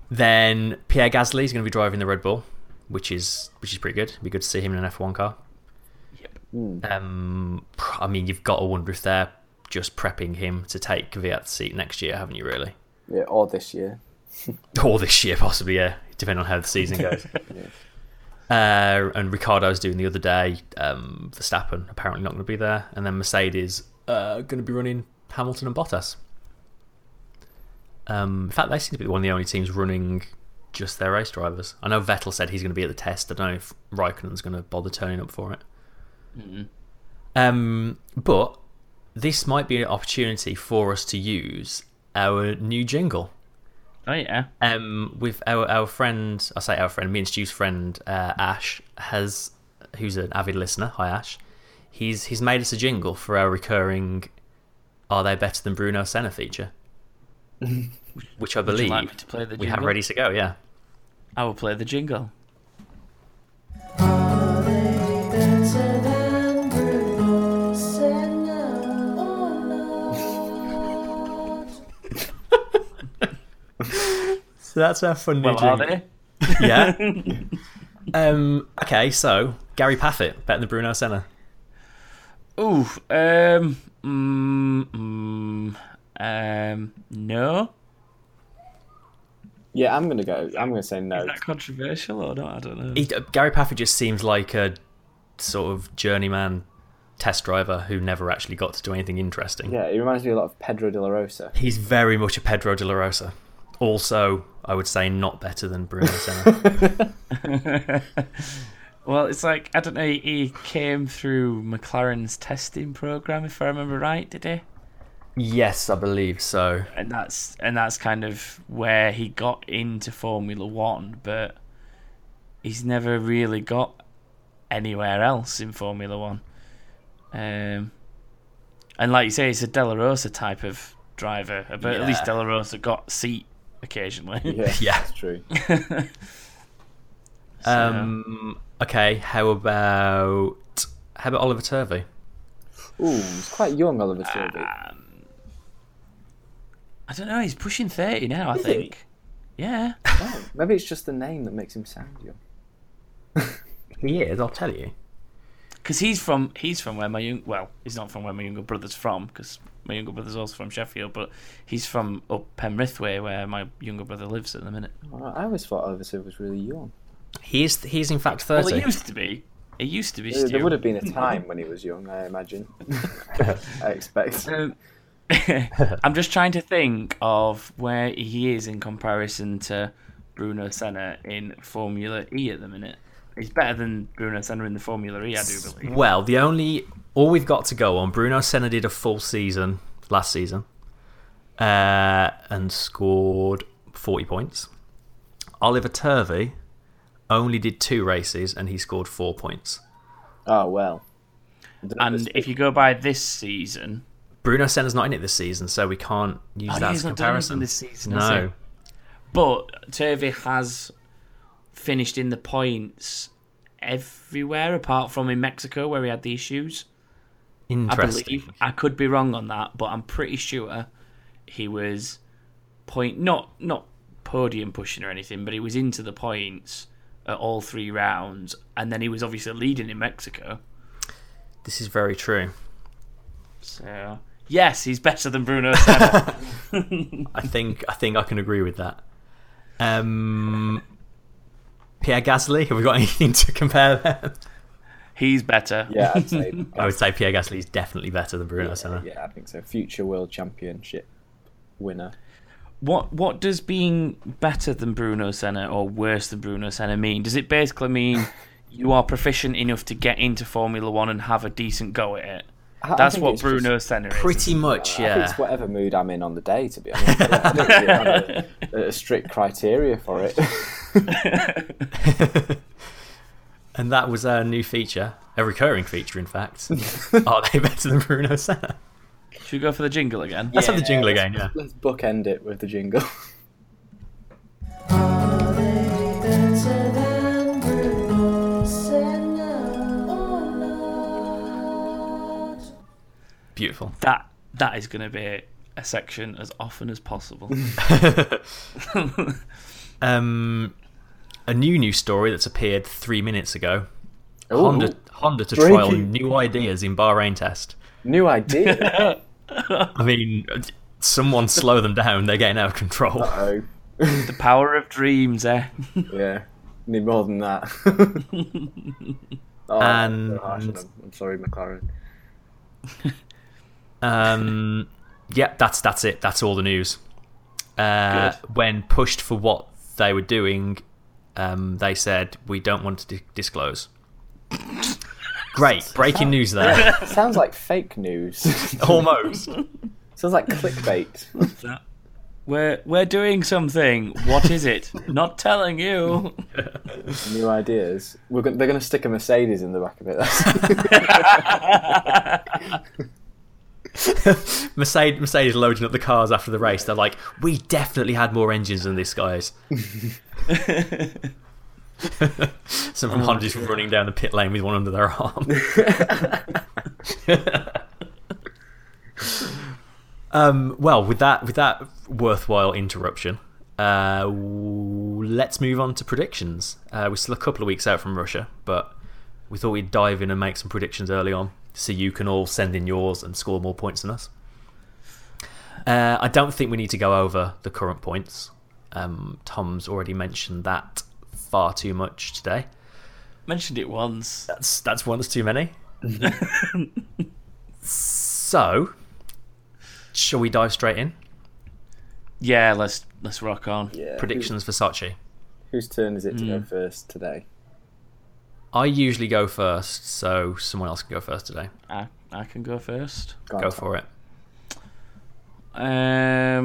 Then Pierre Gasly is going to be driving the Red Bull, which is pretty good. It'd be good to see him in an F1 car. Yep. I mean, you've got to wonder if they're just prepping him to take Kvyat's seat next year, haven't you, really? Yeah, or this year. Or this year, possibly, yeah. Depending on how the season goes. Yeah. And Ricciardo's doing the other day. Verstappen apparently not going to be there. And then Mercedes going to be running Hamilton and Bottas. In fact, they seem to be one of the only teams running just their race drivers. I know Vettel said he's going to be at the test. I don't know if Raikkonen's going to bother turning up for it. Mm-hmm. But this might be an opportunity for us to use our new jingle. Oh, yeah. With our friend, I say our friend, me and Stu's friend, Ash, who's an avid listener. Hi, Ash. He's made us a jingle for our recurring Are They Better Than Bruno Senna feature. Which I believe like to play we have ready to go, yeah. I will play the jingle. Are they better than Bruno Senna or not? So that's our fun new jingle. Are they? Yeah. Okay, so Gary Paffett, better than Bruno Senna. Ooh, no. Yeah, I'm gonna go. I'm gonna say no. Is that controversial or not? I don't know. Gary Paffett just seems like a sort of journeyman test driver who never actually got to do anything interesting. Yeah, he reminds me a lot of Pedro de la Rosa. He's very much a Pedro de la Rosa. Also, I would say not better than Bruno Senna. Well, it's like, I don't know. He came through McLaren's testing program, if I remember right. Did he? Yes, I believe so. And that's kind of where he got into Formula One, but he's never really got anywhere else in Formula One. And like you say, he's a De La Rosa type of driver, but yeah. At least De La Rosa got a seat occasionally. Yeah, yeah. That's true. So. Okay, how about Oliver Turvey? Ooh, he's quite young, Oliver Turvey. I don't know, he's pushing 30 now, I think. Yeah. Oh, maybe it's just the name that makes him sound young. He is, I'll tell you. Because he's from where my young... Well, he's not from where my younger brother's from, because my younger brother's also from Sheffield, but he's from up Penrith way, where my younger brother lives at the minute. Oh, I always thought Oliver was really young. He's in fact 30. Well, he used to be. It used to be, Stu. There would have been a time when he was young, I imagine. I expect. I'm just trying to think of where he is in comparison to Bruno Senna in Formula E at the minute. He's better than Bruno Senna in the Formula E, I do believe. Well, all we've got to go on, Bruno Senna did a full season last season and scored 40 points. Oliver Turvey only did 2 races and he scored 4 points. Oh, well. And if you go by this season... Bruno Senna's not in it this season, so we can't use that as a comparison. This season, no. But Turvey has finished in the points everywhere apart from in Mexico where he had the issues. Interesting. I believe. I could be wrong on that, but I'm pretty sure he was not podium pushing or anything, but he was into the points at all 3 rounds, and then he was obviously leading in Mexico. This is very true. So yes, he's better than Bruno Senna. I think I can agree with that. Pierre Gasly, have we got anything to compare them? He's better. Yeah, I would say Pierre Gasly is definitely better than Bruno Senna. Yeah, I think so. Future World Championship winner. What does being better than Bruno Senna or worse than Bruno Senna mean? Does it basically mean you are proficient enough to get into Formula One and have a decent go at it? That's what Bruno Senna is. Pretty much, yeah. I think it's whatever mood I'm in on the day, to be honest. I don't really have a strict criteria for it. And that was our new feature, a recurring feature, in fact. Are they better than Bruno Senna? Should we go for the jingle again? Let's have the jingle again, yeah. Let's bookend it with the jingle. Are they better than Bruno Senna or not? Beautiful. That is going to be a section as often as possible. A new story that's appeared 3 minutes ago. Ooh, Honda to trial new ideas in Bahrain test. New idea? I mean, someone slow them down. They're getting out of control. Uh-oh. The power of dreams, eh? Yeah. Need more than that. Oh, and I'm sorry, McLaren. Yeah, that's it. That's all the news. When pushed for what they were doing, they said, we don't want to disclose. Great. Breaking news there. Yeah, sounds like fake news. Almost. Sounds like clickbait. What's that? We're doing something. What is it? Not telling you. New ideas. They're going to stick a Mercedes in the back of it. Mercedes loading up the cars after the race. They're like, we definitely had more engines than this, guys. Some from Honda just running down the pit lane with one under their arm. Well, with that worthwhile interruption, let's move on to predictions. We're still a couple of weeks out from Russia, but we thought we'd dive in and make some predictions early on, so you can all send in yours and score more points than us. I don't think we need to go over the current points. Tom's already mentioned that far too much today. Mentioned it once. That's once too many. So... shall we dive straight in? Yeah, let's rock on. Yeah. Predictions for Sochi. Whose turn is it to go first today? I usually go first, so someone else can go first today. I can go first. Go for it. A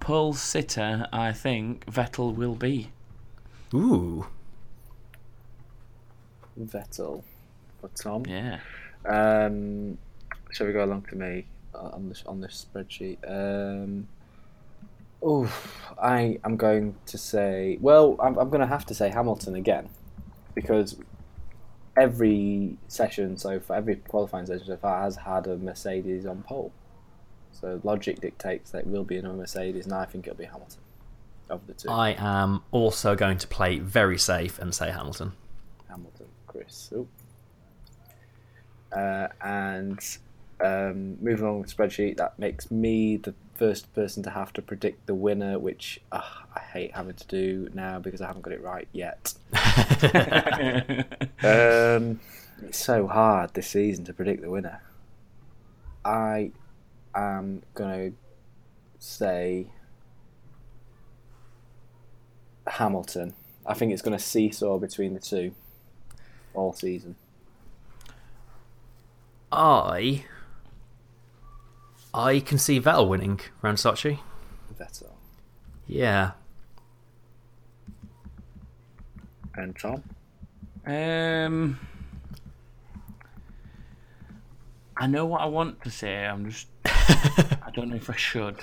pole sitter, I think Vettel will be. Ooh. Vettel. For Tom? Yeah. Shall we go along to me? On this spreadsheet, I'm going to say. Well, I'm going to have to say Hamilton again, because every qualifying session so far has had a Mercedes on pole. So logic dictates that it will be another Mercedes, and I think it'll be Hamilton of the two. I am also going to play very safe and say Hamilton. Hamilton, Chris. Moving on with the spreadsheet, that makes me the first person to have to predict the winner, which I hate having to do now because I haven't got it right yet. It's so hard this season to predict the winner. I am going to say Hamilton. I think it's going to seesaw between the two all season. I can see Vettel winning round Sochi. Vettel. Yeah. And Tom? I know what I want to say. I'm just... I don't know if I should.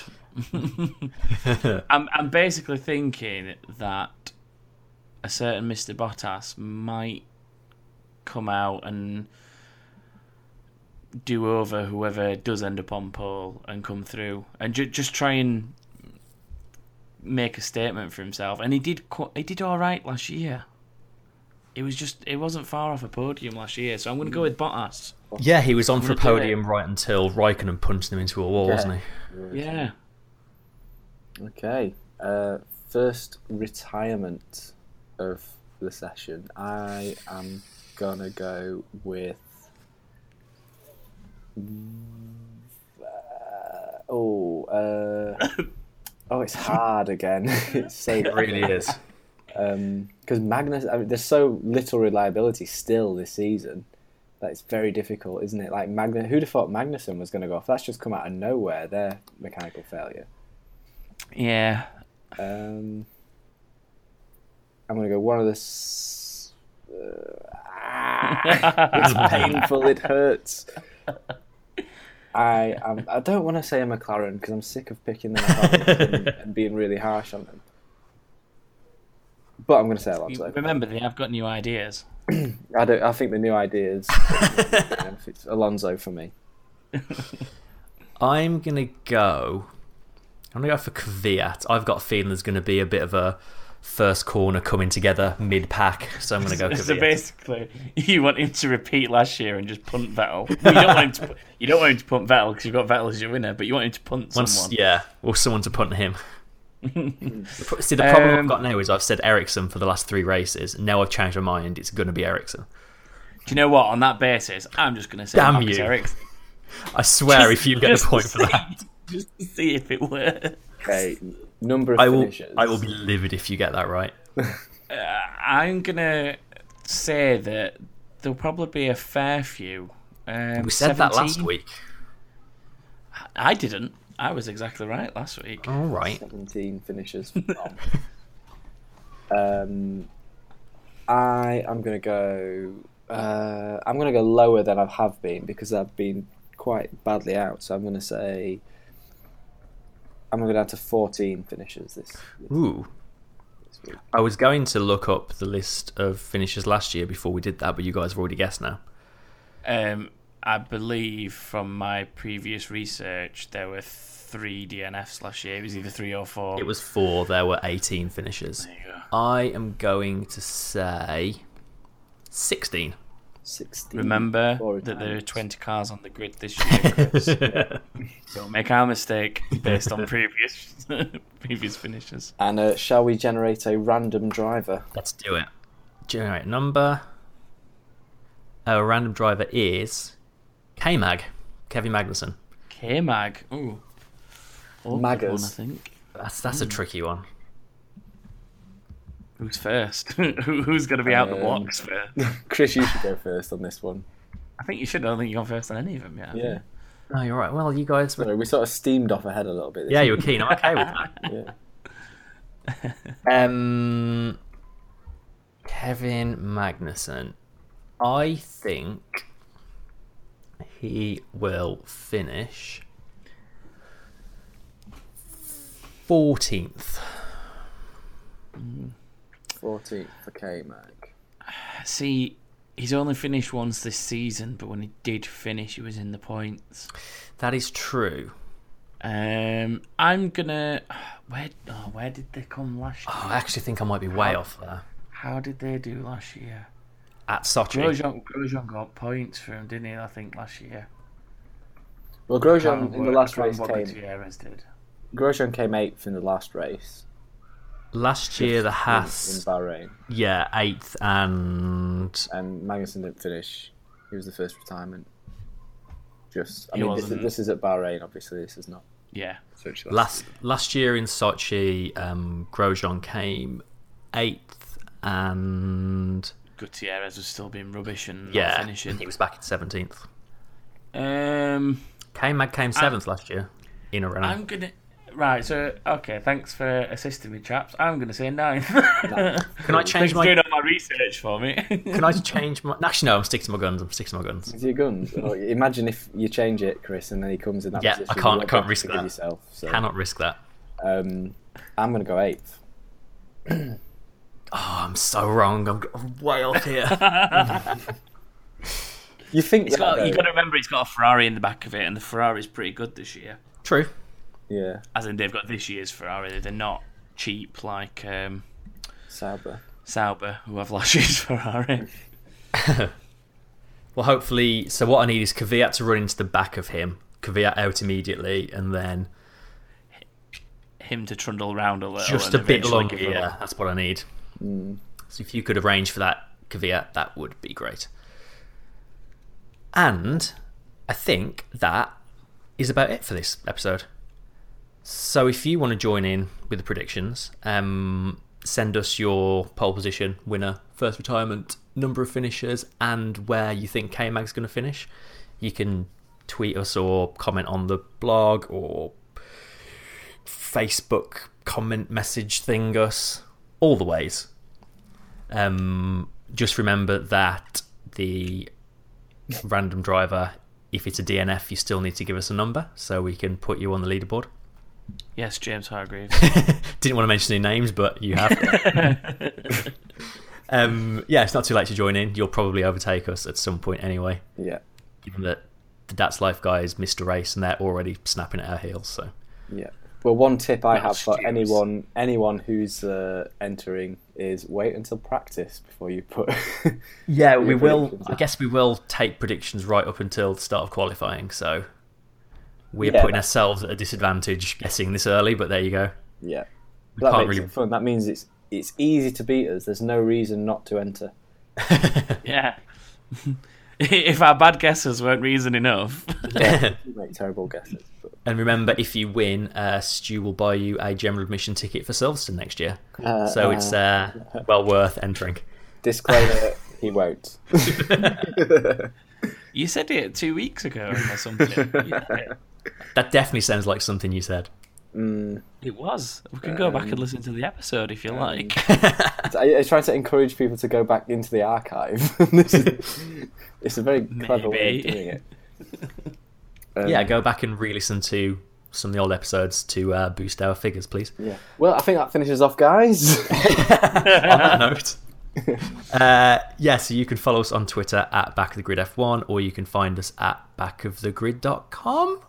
I'm basically thinking that a certain Mr. Bottas might come out and do over whoever does end up on pole and come through, and just try and make a statement for himself. And he did all right last year. It wasn't far off a podium last year, so I'm going to go with Bottas. Yeah, he was on for a podium right until Raikkonen punched him into a wall, wasn't he? Yeah. Okay. First retirement of the session. I am gonna go with. It's hard again. It really is. Because Magnus, I mean, there's so little reliability still this season that it's very difficult, isn't it? Like who'd have thought Magnussen was going to go off? That's just come out of nowhere. Their mechanical failure. Yeah. I'm going to go one of the. It's painful. It hurts. I don't want to say a McLaren because I'm sick of picking them apart and being really harsh on them. But I'm going to say Alonso. Remember, they have got new ideas. I think the new ideas. It's Alonso for me. I'm going to go for Kvyat. I've got a feeling there's going to be a bit of a first corner coming together mid-pack, so I'm going to go Kvyat. So basically, you want him to repeat last year and just punt Vettel. Well, you don't want him to punt Vettel because you've got Vettel as your winner, but you want him to punt someone. Yeah, or someone to punt him. See, the problem I've got now is I've said Ericsson for the last three races. Now I've changed my mind. It's going to be Ericsson. Do you know what? On that basis, I'm just going to say damn you, Ericsson. I swear, if you get a point for that. Just to see if it works. Okay, number of finishes. I will be livid if you get that right. I'm going to say that there'll probably be a fair few. We said 17. That last week. I didn't. I was exactly right last week. All right. 17 finishes. I am going to go... I'm going to go lower than I have been because I've been quite badly out. So I'm going to say... I'm going to go down to 14 finishes this ooh. This week. I was going to look up the list of finishes last year before we did that, but you guys have already guessed now. I believe from my previous research, there were 3 DNFs last year. It was either 3 or 4. It was 4. There were 18 finishes. There you go. I am going to say 16. 16. Remember that there are 20 cars on the grid this year, Chris. Don't make our mistake based on previous finishes. And shall we generate a random driver? Let's do it. Generate number. Our random driver is K-Mag, Kevin Magnussen. K-Mag, ooh. Maggers. One, I think. That's a tricky one. Who's first? Who's going to be out the blocks first? Chris, you should go first on this one. I think you should. I don't think you've gone first on any of them yet. Yeah. No, you're right. Well, you guys... Sorry, we sort of steamed off ahead a little bit. Yeah, you were keen. I'm okay with that. Yeah. Kevin Magnussen. I think he will finish 14th. 14th for K-Mag. See, he's only finished once this season, but when he did finish, he was in the points. That is true. I'm gonna. Where did they come last year? Oh, I actually think I might be way off there. How did they do last year? At Sochi. Grosjean got points for him, didn't he? I think last year. Well, Grosjean in the last race Grosjean came 8th in the last race. Last year, the Haas in Bahrain. Yeah, 8th and Magnussen didn't finish. He was the first retirement. This is at Bahrain, obviously. This is not. Yeah. Last year in Sochi, Grosjean came 8th and Gutierrez was still being rubbish and not finishing. He was back at 17th. K-Mag came 7th last year in a round. Right, so okay, thanks for assisting me, chaps. I'm gonna say 9th. Can I change doing all my research for me? Can I change my? Actually, no. I'm sticking to my guns. Is your guns? Imagine if you change it, Chris, and then he comes in that position. Yeah, I can't risk that. Cannot risk that. I'm gonna go 8th. Oh, I'm so wrong. I'm way off here. You think you got to remember he's got a Ferrari in the back of it, and the Ferrari's pretty good this year. True. Yeah. As in, they've got this year's Ferrari. They're not cheap like Sauber, who have last year's Ferrari. Well, hopefully. So what I need is Kvyat to run into the back of him. Kvyat out immediately, and then him to trundle round a little. Just a bit longer. Yeah, that's what I need. Mm. So if you could arrange for that, Kvyat, that would be great. And I think that is about it for this episode. So if you want to join in with the predictions, send us your pole position, winner, first retirement, number of finishers, and where you think K-Mag's going to finish. You can tweet us or comment on the blog or Facebook comment message thing us, all the ways. Just remember that the random driver, if it's a DNF, you still need to give us a number so we can put you on the leaderboard. Yes, James Hargreaves. Didn't want to mention any names, but you have. It's not too late to join in. You'll probably overtake us at some point anyway. Yeah. Given that the That's Life guys missed a race and they're already snapping at our heels. So yeah. Well, one tip I have for anyone who's entering is wait until practice before you put. Yeah, we will. I guess we will take predictions right up until the start of qualifying. So we're putting ourselves at a disadvantage guessing this early. But there you go. Yeah, that makes it fun. That means it's easy to beat us. There's no reason not to enter. Yeah. If our bad guesses weren't reason enough. Yeah, you make terrible guesses. But. And remember, if you win, Stu will buy you a general admission ticket for Silverstone next year. So it's well worth entering. Disclaimer, he won't. You said it 2 weeks ago or something. Yeah. That definitely sounds like something you said. Mm. It was. We can go back and listen to the episode if you like. I try to encourage people to go back into the archive. It's a very clever way of doing it. Yeah, go back and re-listen to some of the old episodes to boost our figures, please. Yeah. Well, I think that finishes off, guys. On that note. So you can follow us on Twitter at backofthegridf1, or you can find us at backofthegrid.com.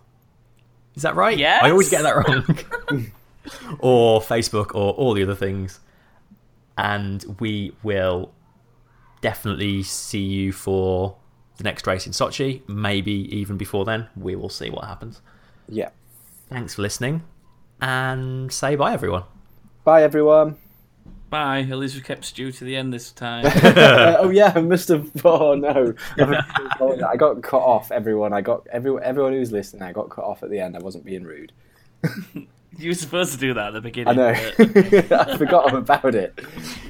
Is that right? Yeah. I always get that wrong. Or Facebook or all the other things. And we will definitely see you for the next race in Sochi. Maybe even before then. We will see what happens. Yeah. Thanks for listening. And say bye, everyone. Bye, everyone. Bye. At least we kept Stu to the end this time. Oh, yeah. I must have. Oh, no. I got cut off, everyone. Everyone who's listening, I got cut off at the end. I wasn't being rude. You were supposed to do that at the beginning. I know. But... I forgot about it.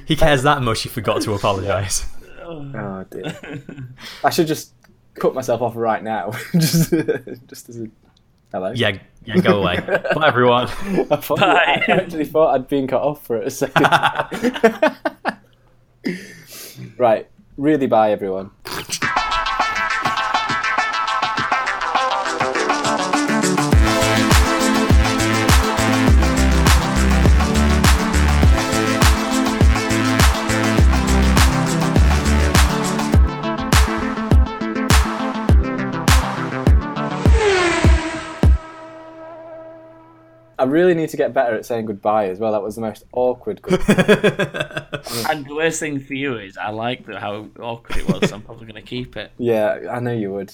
He cares that much, he forgot to apologise. Oh, dear. I should just cut myself off right now. just as a... Hello? Yeah, go away. Bye, everyone. I actually thought I'd been cut off for a second. Right, really bye, everyone. I really need to get better at saying goodbye as well. That was the most awkward goodbye. And the worst thing for you is I like how awkward it was, so I'm probably going to keep it. Yeah, I know you would.